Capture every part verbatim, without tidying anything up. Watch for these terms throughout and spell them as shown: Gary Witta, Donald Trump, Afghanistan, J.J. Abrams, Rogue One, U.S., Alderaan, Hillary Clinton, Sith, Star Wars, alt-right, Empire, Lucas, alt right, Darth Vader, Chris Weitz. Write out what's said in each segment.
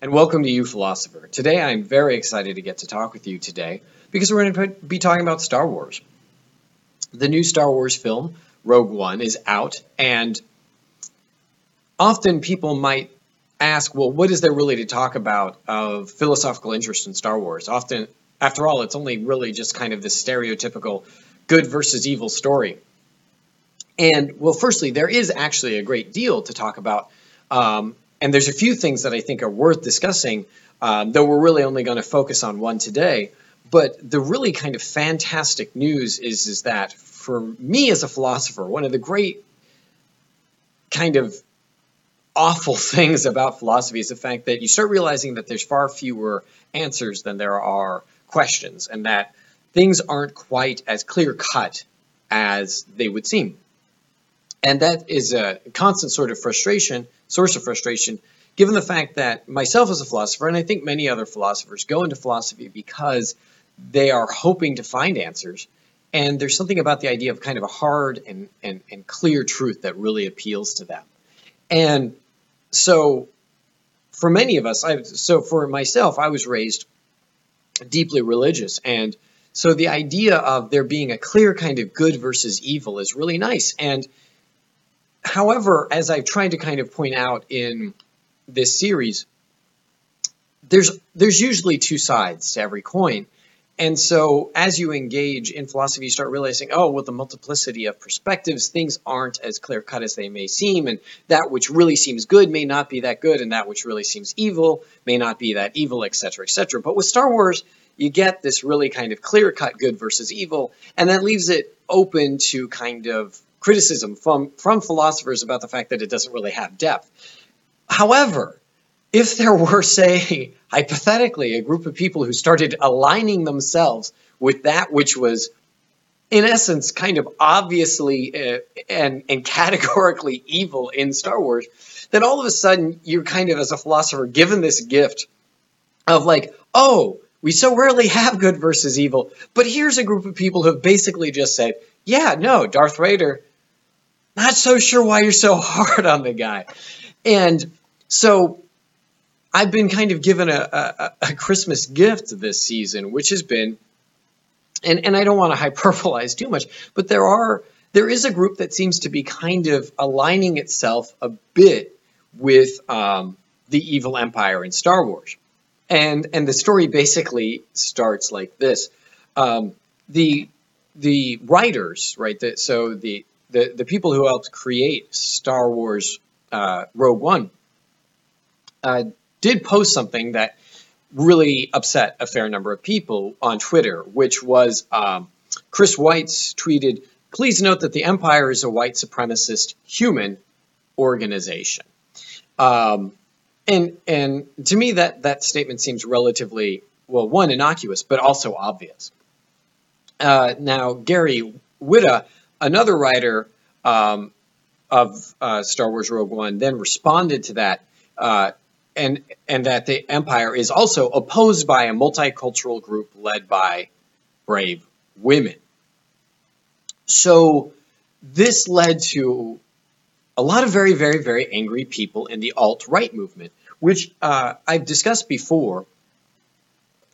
and welcome to You Philosopher. Today I'm very excited to get to talk with you today because we're going to be talking about Star Wars. The new Star Wars film, Rogue One, is out, and often people might ask, well, what is there really to talk about of philosophical interest in Star Wars? Often, after all, it's only really just kind of this stereotypical good versus evil story. And, well, firstly, there is actually a great deal to talk about, um, and there's a few things that I think are worth discussing, um, though we're really only going to focus on one today. But the really kind of fantastic news is, is that for me as a philosopher, one of the great kind of awful things about philosophy is the fact that you start realizing that there's far fewer answers than there are questions, and that things aren't quite as clear-cut as they would seem. And that is a constant sort of frustration, source of frustration, given the fact that myself as a philosopher, and I think many other philosophers, go into philosophy because they are hoping to find answers. And there's something about the idea of kind of a hard and, and, and clear truth that really appeals to them. And so for many of us, I, so for myself, I was raised deeply religious. And so the idea of there being a clear kind of good versus evil is really nice. And however, as I've tried to kind of point out in this series, there's there's usually two sides to every coin. And so as you engage in philosophy, you start realizing, oh, with the multiplicity of perspectives, things aren't as clear-cut as they may seem, and that which really seems good may not be that good, and that which really seems evil may not be that evil, et cetera, et cetera. But with Star Wars, you get this really kind of clear-cut good versus evil, and that leaves it open to kind of criticism from, from philosophers about the fact that it doesn't really have depth. However, if there were, say, hypothetically, a group of people who started aligning themselves with that which was, in essence, kind of obviously uh, and, and categorically evil in Star Wars, then all of a sudden you're kind of, as a philosopher, given this gift of like, oh, we so rarely have good versus evil, but here's a group of people who have basically just said, yeah, no, Darth Vader, not so sure why you're so hard on the guy. And so I've been kind of given a, a, a Christmas gift this season, which has been, and, and I don't want to hyperbolize too much, but there are there is a group that seems to be kind of aligning itself a bit with um, the evil empire in Star Wars. And and the story basically starts like this. Um, the the writers, right, the, so the, the, the people who helped create Star Wars uh, Rogue One, uh, did post something that really upset a fair number of people on Twitter, which was um, Chris Weitz tweeted, "Please note that the Empire is a white supremacist human organization." Um, and and to me, that, that statement seems relatively, well, one, innocuous, but also obvious. Uh, now, Gary Witta, another writer um, of uh, Star Wars Rogue One, then responded to that, uh, And, and that the Empire is also opposed by a multicultural group led by brave women. So this led to a lot of very, very, very angry people in the alt right movement, which uh, I've discussed before.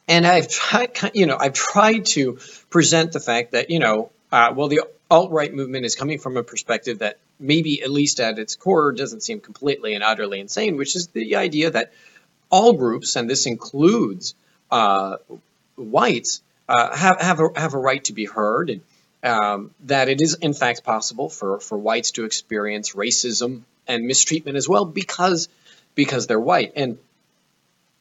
And I've tried, you know, I've tried to present the fact that, you know, uh, well, the alt right movement is coming from a perspective that maybe at least at its core doesn't seem completely and utterly insane, which is the idea that all groups, and this includes uh, whites, uh, have, have, a, have a right to be heard, and um, that it is in fact possible for, for whites to experience racism and mistreatment as well because, because they're white. And,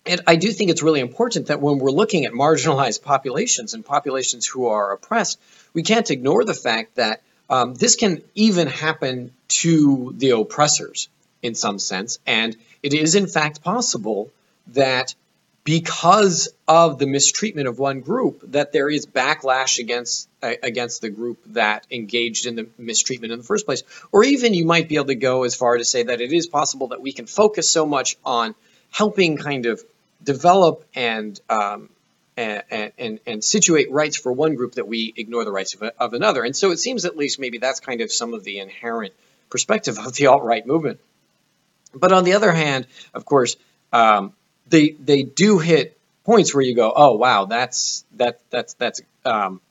and I do think it's really important that when we're looking at marginalized populations and populations who are oppressed, we can't ignore the fact that Um, this can even happen to the oppressors in some sense, and it is in fact possible that because of the mistreatment of one group, that there is backlash against uh, against the group that engaged in the mistreatment in the first place. Or even you might be able to go as far to say that it is possible that we can focus so much on helping kind of develop and um, And, and, and situate rights for one group that we ignore the rights of, of another. And so it seems at least maybe that's kind of some of the inherent perspective of the alt-right movement. But on the other hand, of course, um, they they do hit points where you go, oh wow, that's that that's that's um,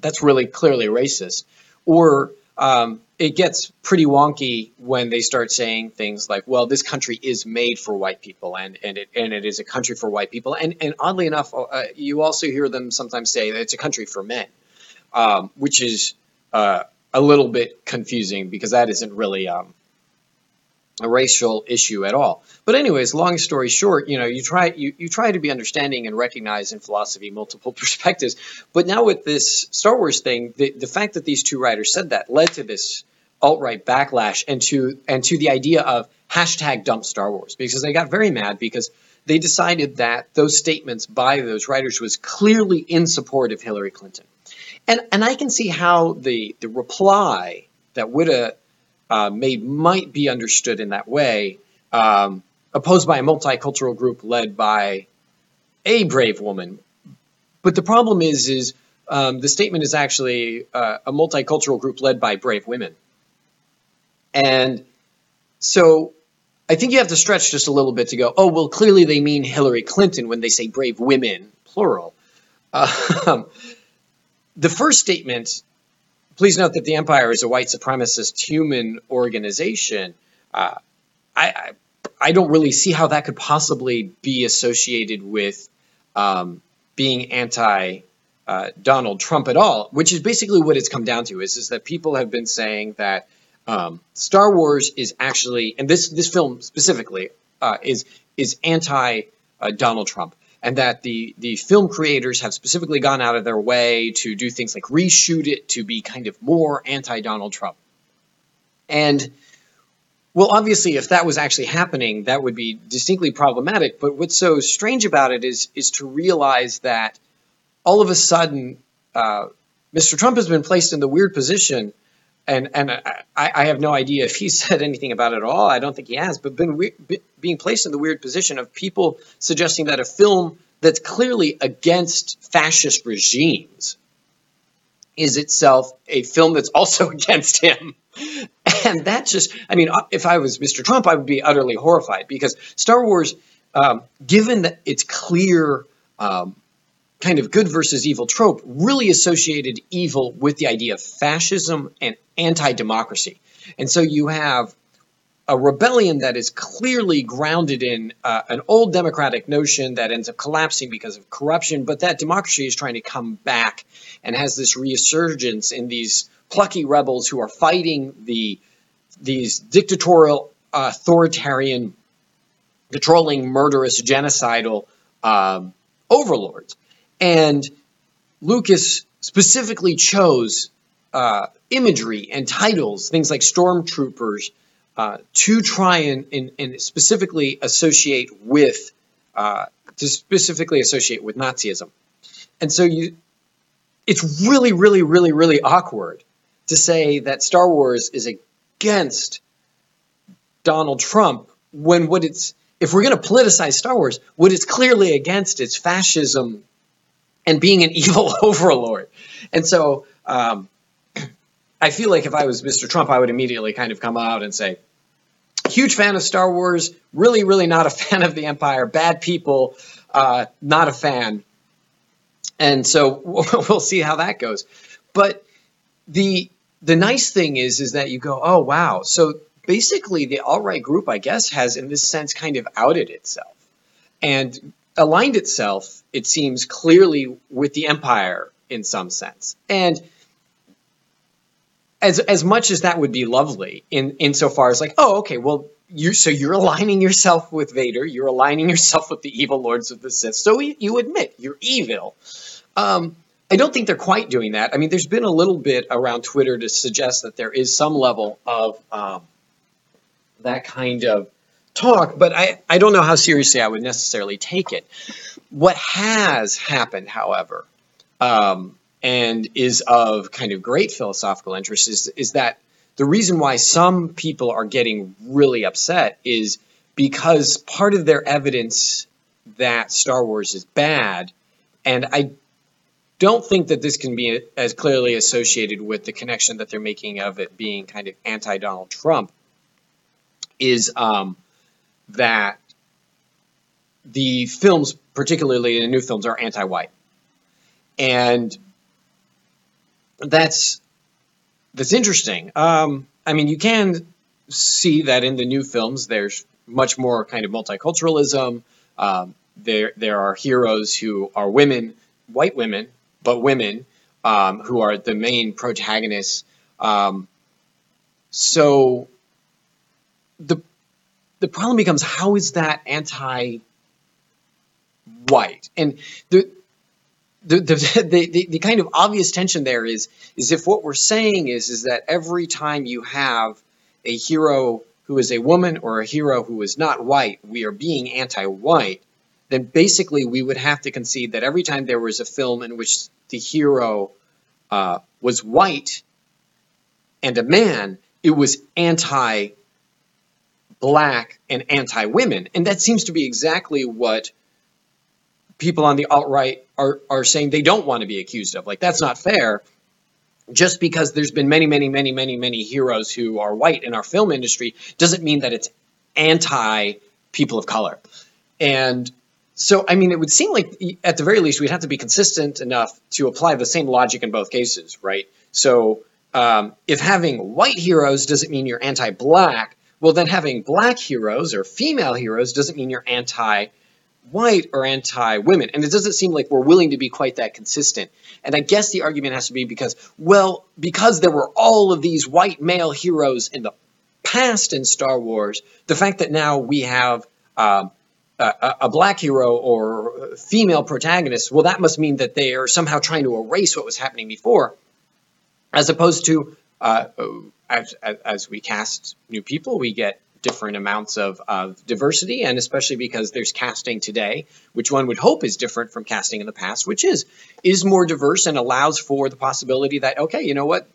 that's really clearly racist, or um, it gets pretty wonky when they start saying things like, well, this country is made for white people, and and it and it is a country for white people, and and oddly enough, uh, you also hear them sometimes say that it's a country for men, um, which is uh, a little bit confusing because that isn't really um, a racial issue at all. But anyways, long story short, you know, you try you, you try to be understanding and recognize in philosophy multiple perspectives. But now with this Star Wars thing, the, the fact that these two writers said that led to this alt-right backlash and to and to the idea of hashtag dump Star Wars, because they got very mad because they decided that those statements by those writers was clearly in support of Hillary Clinton. And and I can see how the, the reply that Witta Uh, made might be understood in that way, um, opposed by a multicultural group led by a brave woman. But the problem is, is um, the statement is actually uh, a multicultural group led by brave women. And so I think you have to stretch just a little bit to go, oh, well, clearly they mean Hillary Clinton when they say brave women, plural. Uh, the first statement, please note that the Empire is a white supremacist human organization. Uh, I, I I don't really see how that could possibly be associated with um, being anti uh, Donald Trump at all, which is basically what it's come down to, is, is that people have been saying that um, Star Wars is actually, and this this film specifically, uh, is is anti uh, Donald Trump. And that the, the film creators have specifically gone out of their way to do things like reshoot it to be kind of more anti-Donald Trump. And, well, obviously, if that was actually happening, that would be distinctly problematic. But what's so strange about it is, is to realize that all of a sudden, uh, Mister Trump has been placed in the weird position, and, and I, I have no idea if he said anything about it at all. I don't think he has, but been we, be, being placed in the weird position of people suggesting that a film that's clearly against fascist regimes is itself a film that's also against him. And that just, I mean, if I was Mister Trump, I would be utterly horrified, because Star Wars, um, given that it's clear um, kind of good versus evil trope, really associated evil with the idea of fascism and anti-democracy. And so you have a rebellion that is clearly grounded in uh, an old democratic notion that ends up collapsing because of corruption, but that democracy is trying to come back and has this resurgence in these plucky rebels who are fighting the these dictatorial, authoritarian, controlling, murderous, genocidal um, overlords. And Lucas specifically chose uh, imagery and titles, things like stormtroopers, uh, to try and, and, and specifically associate with, uh, to specifically associate with Nazism. And so you, it's really, really, really, really awkward to say that Star Wars is against Donald Trump when what it's, if we're going to politicize Star Wars, what it's clearly against is fascism and being an evil overlord. And so um, I feel like if I was Mister Trump, I would immediately kind of come out and say, huge fan of Star Wars, really, really not a fan of the Empire, bad people, uh, not a fan. And so we'll, we'll see how that goes. But the the nice thing is, is that you go, oh, wow. So basically the alt-right group, I guess, has in this sense kind of outed itself and aligned itself, it seems, clearly with the Empire in some sense. And as as much as that would be lovely in insofar as like, oh, okay, well, you so you're aligning yourself with Vader, you're aligning yourself with the evil lords of the Sith, so you, you admit you're evil. Um, I don't think they're quite doing that. I mean, there's been a little bit around Twitter to suggest that there is some level of um, that kind of talk, but I, I don't know how seriously I would necessarily take it. What has happened, however, um, and is of kind of great philosophical interest is, is that the reason why some people are getting really upset is because part of their evidence that Star Wars is bad, and I don't think that this can be as clearly associated with the connection that they're making of it being kind of anti-Donald Trump, is um, that the films, particularly the new films, are anti-white. And that's that's interesting. Um, I mean, you can see that in the new films, there's much more kind of multiculturalism. Um, there there are heroes who are women, white women, but women um, who are the main protagonists. Um, so the the problem becomes, how is that anti-white? And the The, the the the kind of obvious tension there is is if what we're saying is is that every time you have a hero who is a woman or a hero who is not white, we are being anti-white, then basically we would have to concede that every time there was a film in which the hero uh, was white and a man, it was anti-black and anti-women. And that seems to be exactly what people on the alt-right are, are saying they don't want to be accused of. Like, that's not fair. Just because there's been many, many, many, many, many heroes who are white in our film industry doesn't mean that it's anti-people of color. And so, I mean, it would seem like, at the very least, we'd have to be consistent enough to apply the same logic in both cases, right? So um, if having white heroes doesn't mean you're anti-black, well, then having black heroes or female heroes doesn't mean you're anti-black, white, or anti-women. And it doesn't seem like we're willing to be quite that consistent. And I guess the argument has to be because, well, because there were all of these white male heroes in the past in Star Wars, the fact that now we have um, a, a black hero or female protagonist, well, that must mean that they are somehow trying to erase what was happening before, as opposed to uh, as, as we cast new people, we get different amounts of, of diversity, and especially because there's casting today, which one would hope is different from casting in the past, which is is more diverse and allows for the possibility that, okay, you know what,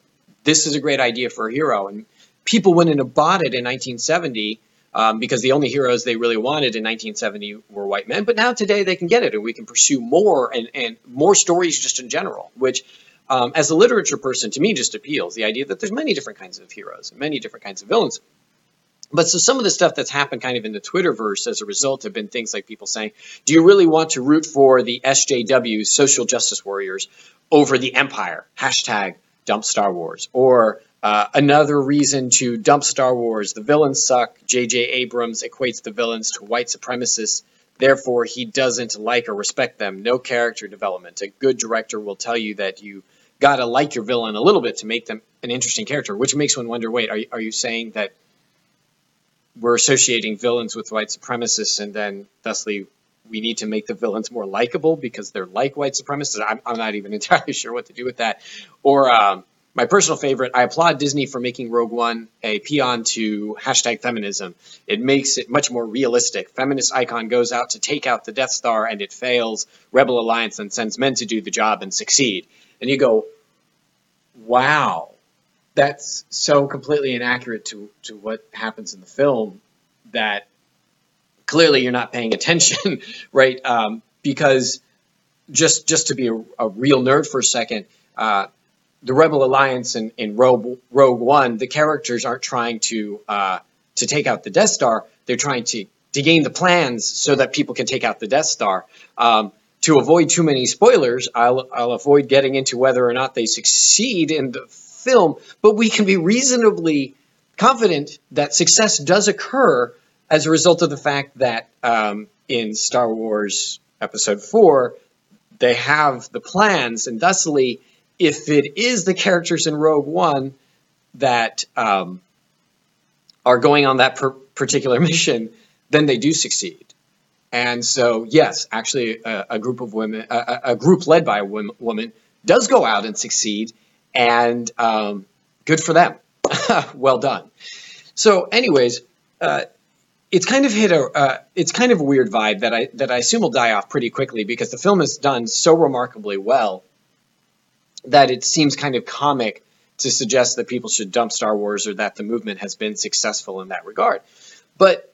this is a great idea for a hero. And people wouldn't have bought it in nineteen seventy um, because the only heroes they really wanted in nineteen seventy were white men, but now today they can get it, and we can pursue more and, and more stories just in general, which um, as a literature person, to me, just appeals, the idea that there's many different kinds of heroes and many different kinds of villains. But so some of the stuff that's happened kind of in the Twitterverse as a result have been things like people saying, do you really want to root for the S J W, social justice warriors, over the Empire? Hashtag dump Star Wars. Or uh, another reason to dump Star Wars, the villains suck. J J. Abrams equates the villains to white supremacists. Therefore, he doesn't like or respect them. No character development. A good director will tell you that you got to like your villain a little bit to make them an interesting character, which makes one wonder, wait, are you, are you saying that we're associating villains with white supremacists, and then thusly we need to make the villains more likable because they're like white supremacists? I'm, I'm not even entirely sure what to do with that. Or um, my personal favorite, I applaud Disney for making Rogue One a peon to hashtag feminism. It makes it much more realistic. Feminist icon goes out to take out the Death Star and it fails. Rebel Alliance then sends men to do the job and succeed. And you go, wow. That's so completely inaccurate to, to what happens in the film that clearly you're not paying attention, right? Um, because just just to be a, a real nerd for a second, uh, the Rebel Alliance in, in Rogue, Rogue One, the characters aren't trying to uh, to take out the Death Star. They're trying to, to gain the plans so that people can take out the Death Star. Um, to avoid too many spoilers, I'll, I'll avoid getting into whether or not they succeed in the film, but we can be reasonably confident that success does occur as a result of the fact that um, in Star Wars Episode four, they have the plans, and thusly, if it is the characters in Rogue One that um, are going on that per particular mission, then they do succeed. And so, yes, actually, a, a group of women, a, a group led by a woman, does go out and succeed. And um, good for them. Well done. So, anyways, uh, it's kind of hit a uh, it's kind of a weird vibe that I that I assume will die off pretty quickly because the film is done so remarkably well that it seems kind of comic to suggest that people should dump Star Wars or that the movement has been successful in that regard. But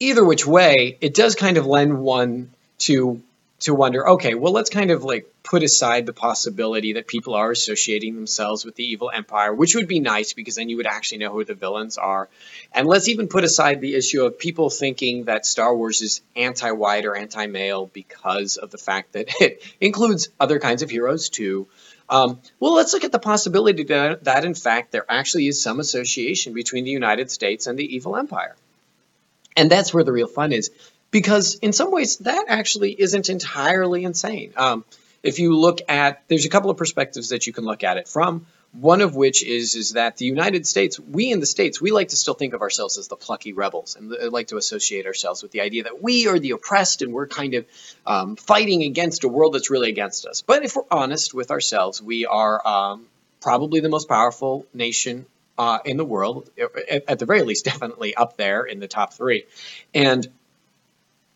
either which way, it does kind of lend one to to wonder, okay, well, let's kind of like put aside the possibility that people are associating themselves with the evil empire, which would be nice because then you would actually know who the villains are. And let's even put aside the issue of people thinking that Star Wars is anti-white or anti-male because of the fact that it includes other kinds of heroes too. Um, well, let's look at the possibility that, that, in fact, there actually is some association between the United States and the evil empire. And that's where the real fun is. Because in some ways, that actually isn't entirely insane. Um, if you look at, there's a couple of perspectives that you can look at it from. One of which is is that the United States, we in the States, we like to still think of ourselves as the plucky rebels and like to associate ourselves with the idea that we are the oppressed and we're kind of um, fighting against a world that's really against us. But if we're honest with ourselves, we are um, probably the most powerful nation uh, in the world, at the very least, definitely up there in the top three. And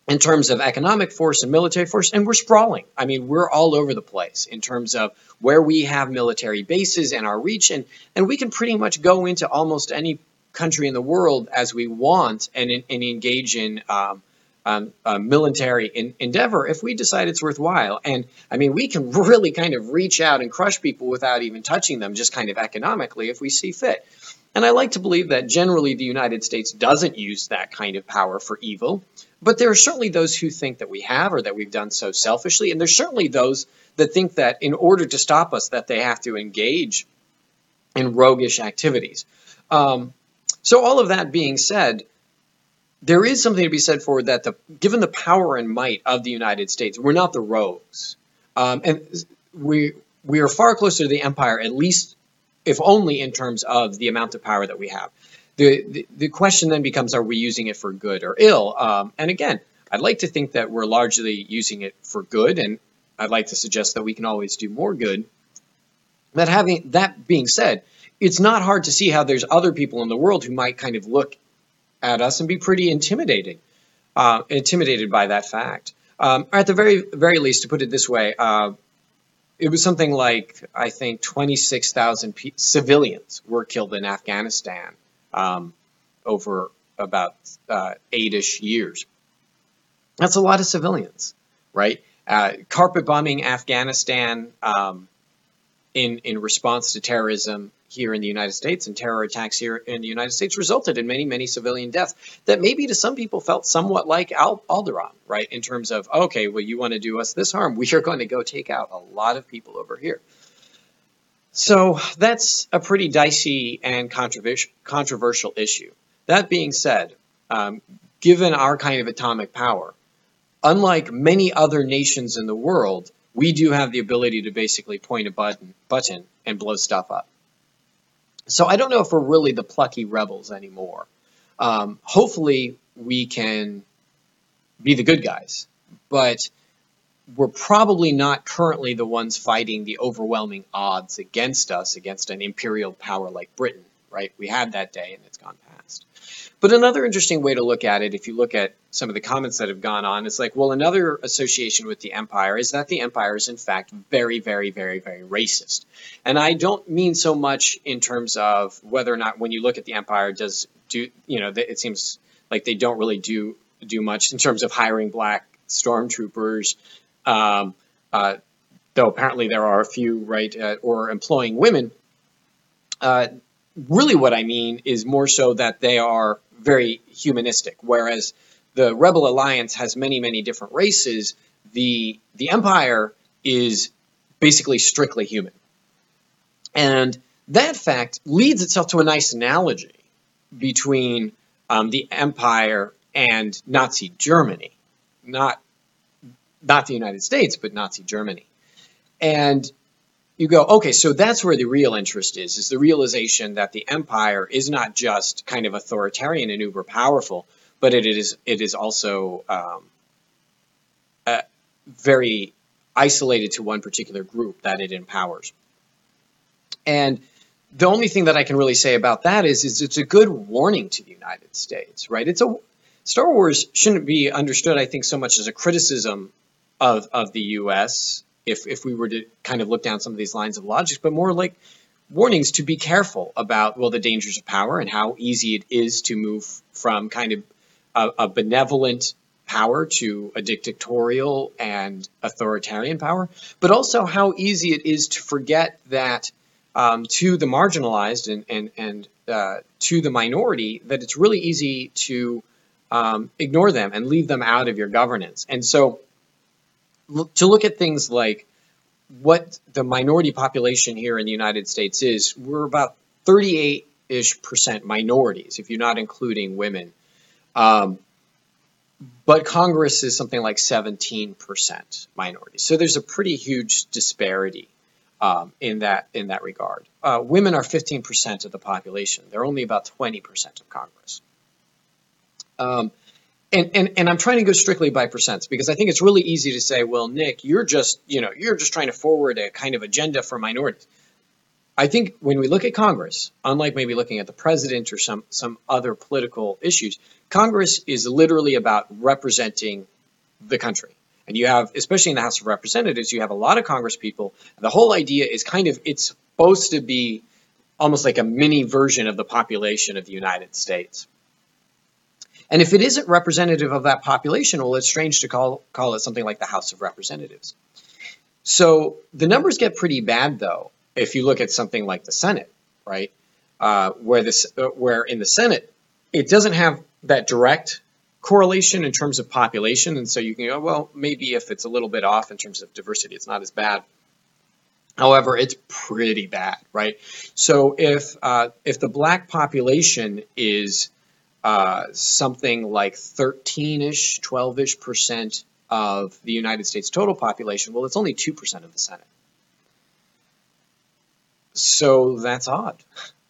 in terms of economic force and military force, and we're sprawling. I mean, we're all over the place in terms of where we have military bases and our reach, and, and we can pretty much go into almost any country in the world as we want and, and engage in um, um, uh, military in, endeavor if we decide it's worthwhile. And I mean, we can really kind of reach out and crush people without even touching them, just kind of economically if we see fit. And I like to believe that generally the United States doesn't use that kind of power for evil. But there are certainly those who think that we have or that we've done so selfishly. And there's certainly those that think that in order to stop us, that they have to engage in roguish activities. Um, so all of that being said, there is something to be said for that the, given the power and might of the United States, we're not the rogues. Um, and we, we are far closer to the empire, at least if only in terms of the amount of power that we have. The, the the question then becomes, are we using it for good or ill? Um, and again, I'd like to think that we're largely using it for good, and I'd like to suggest that we can always do more good. But having that being said, it's not hard to see how there's other people in the world who might kind of look at us and be pretty intimidated, uh, intimidated by that fact. Um, or at the very, very least, to put it this way, uh, it was something like, I think, twenty-six thousand p- civilians were killed in Afghanistan. Um, over about uh, eight-ish years. That's a lot of civilians, right? Uh, carpet bombing Afghanistan um, in, in response to terrorism here in the United States and terror attacks here in the United States resulted in many, many civilian deaths that maybe to some people felt somewhat like Al- Alderaan, right? In terms of, okay, well, you want to do us this harm. We are going to go take out a lot of people over here. So that's a pretty dicey and controversial issue. That being said, um, given our kind of atomic power, unlike many other nations in the world, we do have the ability to basically point a button, button and blow stuff up. So I don't know if we're really the plucky rebels anymore. Um, hopefully we can be the good guys, but we're probably not currently the ones fighting the overwhelming odds against us, against an imperial power like Britain, right? We had that day and it's gone past. But another interesting way to look at it, if you look at some of the comments that have gone on, it's like, well, another association with the empire is that the empire is in fact very, very, very, very racist. And I don't mean so much in terms of whether or not when you look at the empire does do, you know, it seems like they don't really do, do much in terms of hiring black stormtroopers, Um, uh, though apparently there are a few, right, uh, or employing women. Uh, really what I mean is more so that they are very humanistic, whereas the Rebel Alliance has many, many different races. The, the Empire is basically strictly human. And that fact leads itself to a nice analogy between um, the Empire and Nazi Germany, not Not the United States, but Nazi Germany. And you go, okay, so that's where the real interest is, is the realization that the empire is not just kind of authoritarian and uber powerful, but it is it is also um, uh, very isolated to one particular group that it empowers. And the only thing that I can really say about that is, is it's a good warning to the United States, right? It's a Star Wars shouldn't be understood, I think, so much as a criticism Of, of the U S, if, if we were to kind of look down some of these lines of logic, but more like warnings to be careful about, well, the dangers of power and how easy it is to move from kind of a, a benevolent power to a dictatorial and authoritarian power, but also how easy it is to forget that um, to the marginalized and, and, and uh, to the minority, that it's really easy to um, ignore them and leave them out of your governance. And so look, to look at things like what the minority population here in the United States is, we're about thirty-eight-ish percent minorities, if you're not including women. Um, but Congress is something like seventeen percent minorities. So there's a pretty huge disparity um, in that in that regard. Uh, women are fifteen percent of the population. They're only about twenty percent of Congress. Um, and, and, and I'm trying to go strictly by percents because I think it's really easy to say, well, Nick, you're just, you know, you're just trying to forward a kind of agenda for minorities. I think when we look at Congress, unlike maybe looking at the president or some, some other political issues, Congress is literally about representing the country. And you have, especially in the House of Representatives, you have a lot of Congress people. The whole idea is kind of, it's supposed to be almost like a mini version of the population of the United States. And if it isn't representative of that population, well, it's strange to call, call it something like the House of Representatives. So the numbers get pretty bad, though. If you look at something like the Senate, right, uh, where this, uh, where in the Senate, it doesn't have that direct correlation in terms of population. And so you can go, well, maybe if it's a little bit off in terms of diversity, it's not as bad. However, it's pretty bad, right? So if, uh, if the black population is uh, something like thirteen-ish, twelve-ish percent of the United States total population, well, it's only two percent of the Senate. So that's odd,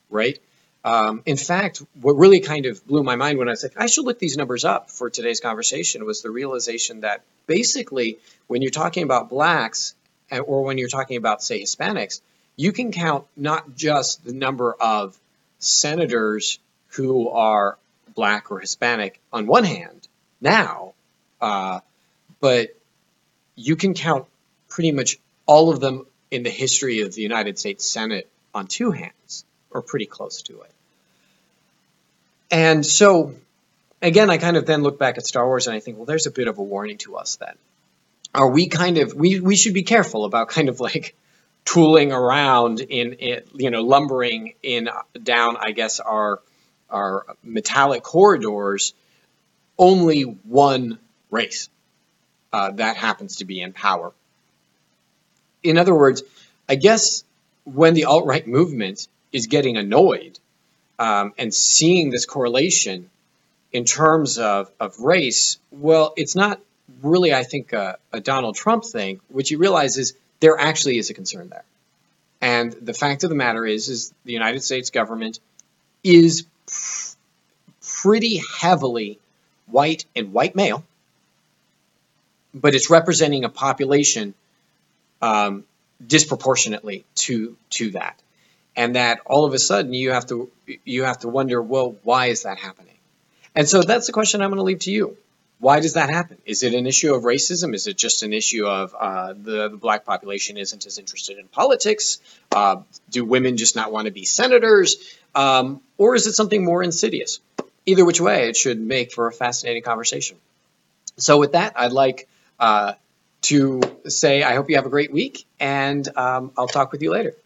right? Um, in fact, what really kind of blew my mind when I was like, I should look these numbers up for today's conversation was the realization that basically when you're talking about blacks or when you're talking about, say, Hispanics, you can count not just the number of senators who are black or Hispanic on one hand now, uh, but you can count pretty much all of them in the history of the United States Senate on two hands, or pretty close to it. And so, again, I kind of then look back at Star Wars and I think, well, there's a bit of a warning to us then. Are we kind of, we, we should be careful about kind of like tooling around in, in you know, lumbering in down, I guess, our, our metallic corridors, only one race uh, that happens to be in power. In other words, I guess when the alt right movement is getting annoyed um, and seeing this correlation in terms of, of race, well, it's not really, I think, a, a Donald Trump thing. What you realize is there actually is a concern there. And the fact of the matter is, is the United States government is pr- pretty heavily white and white male, but it's representing a population Um, disproportionately to to that, and that all of a sudden you have to you have to wonder, well, why is that happening? And so that's the question I'm going to leave to you. Why does that happen? Is it an issue of racism? Is it just an issue of uh, the, the black population isn't as interested in politics? Uh, do women just not want to be senators? Um, or is it something more insidious? Either which way, it should make for a fascinating conversation. So with that, I'd like uh, to say I hope you have a great week, and um, I'll talk with you later.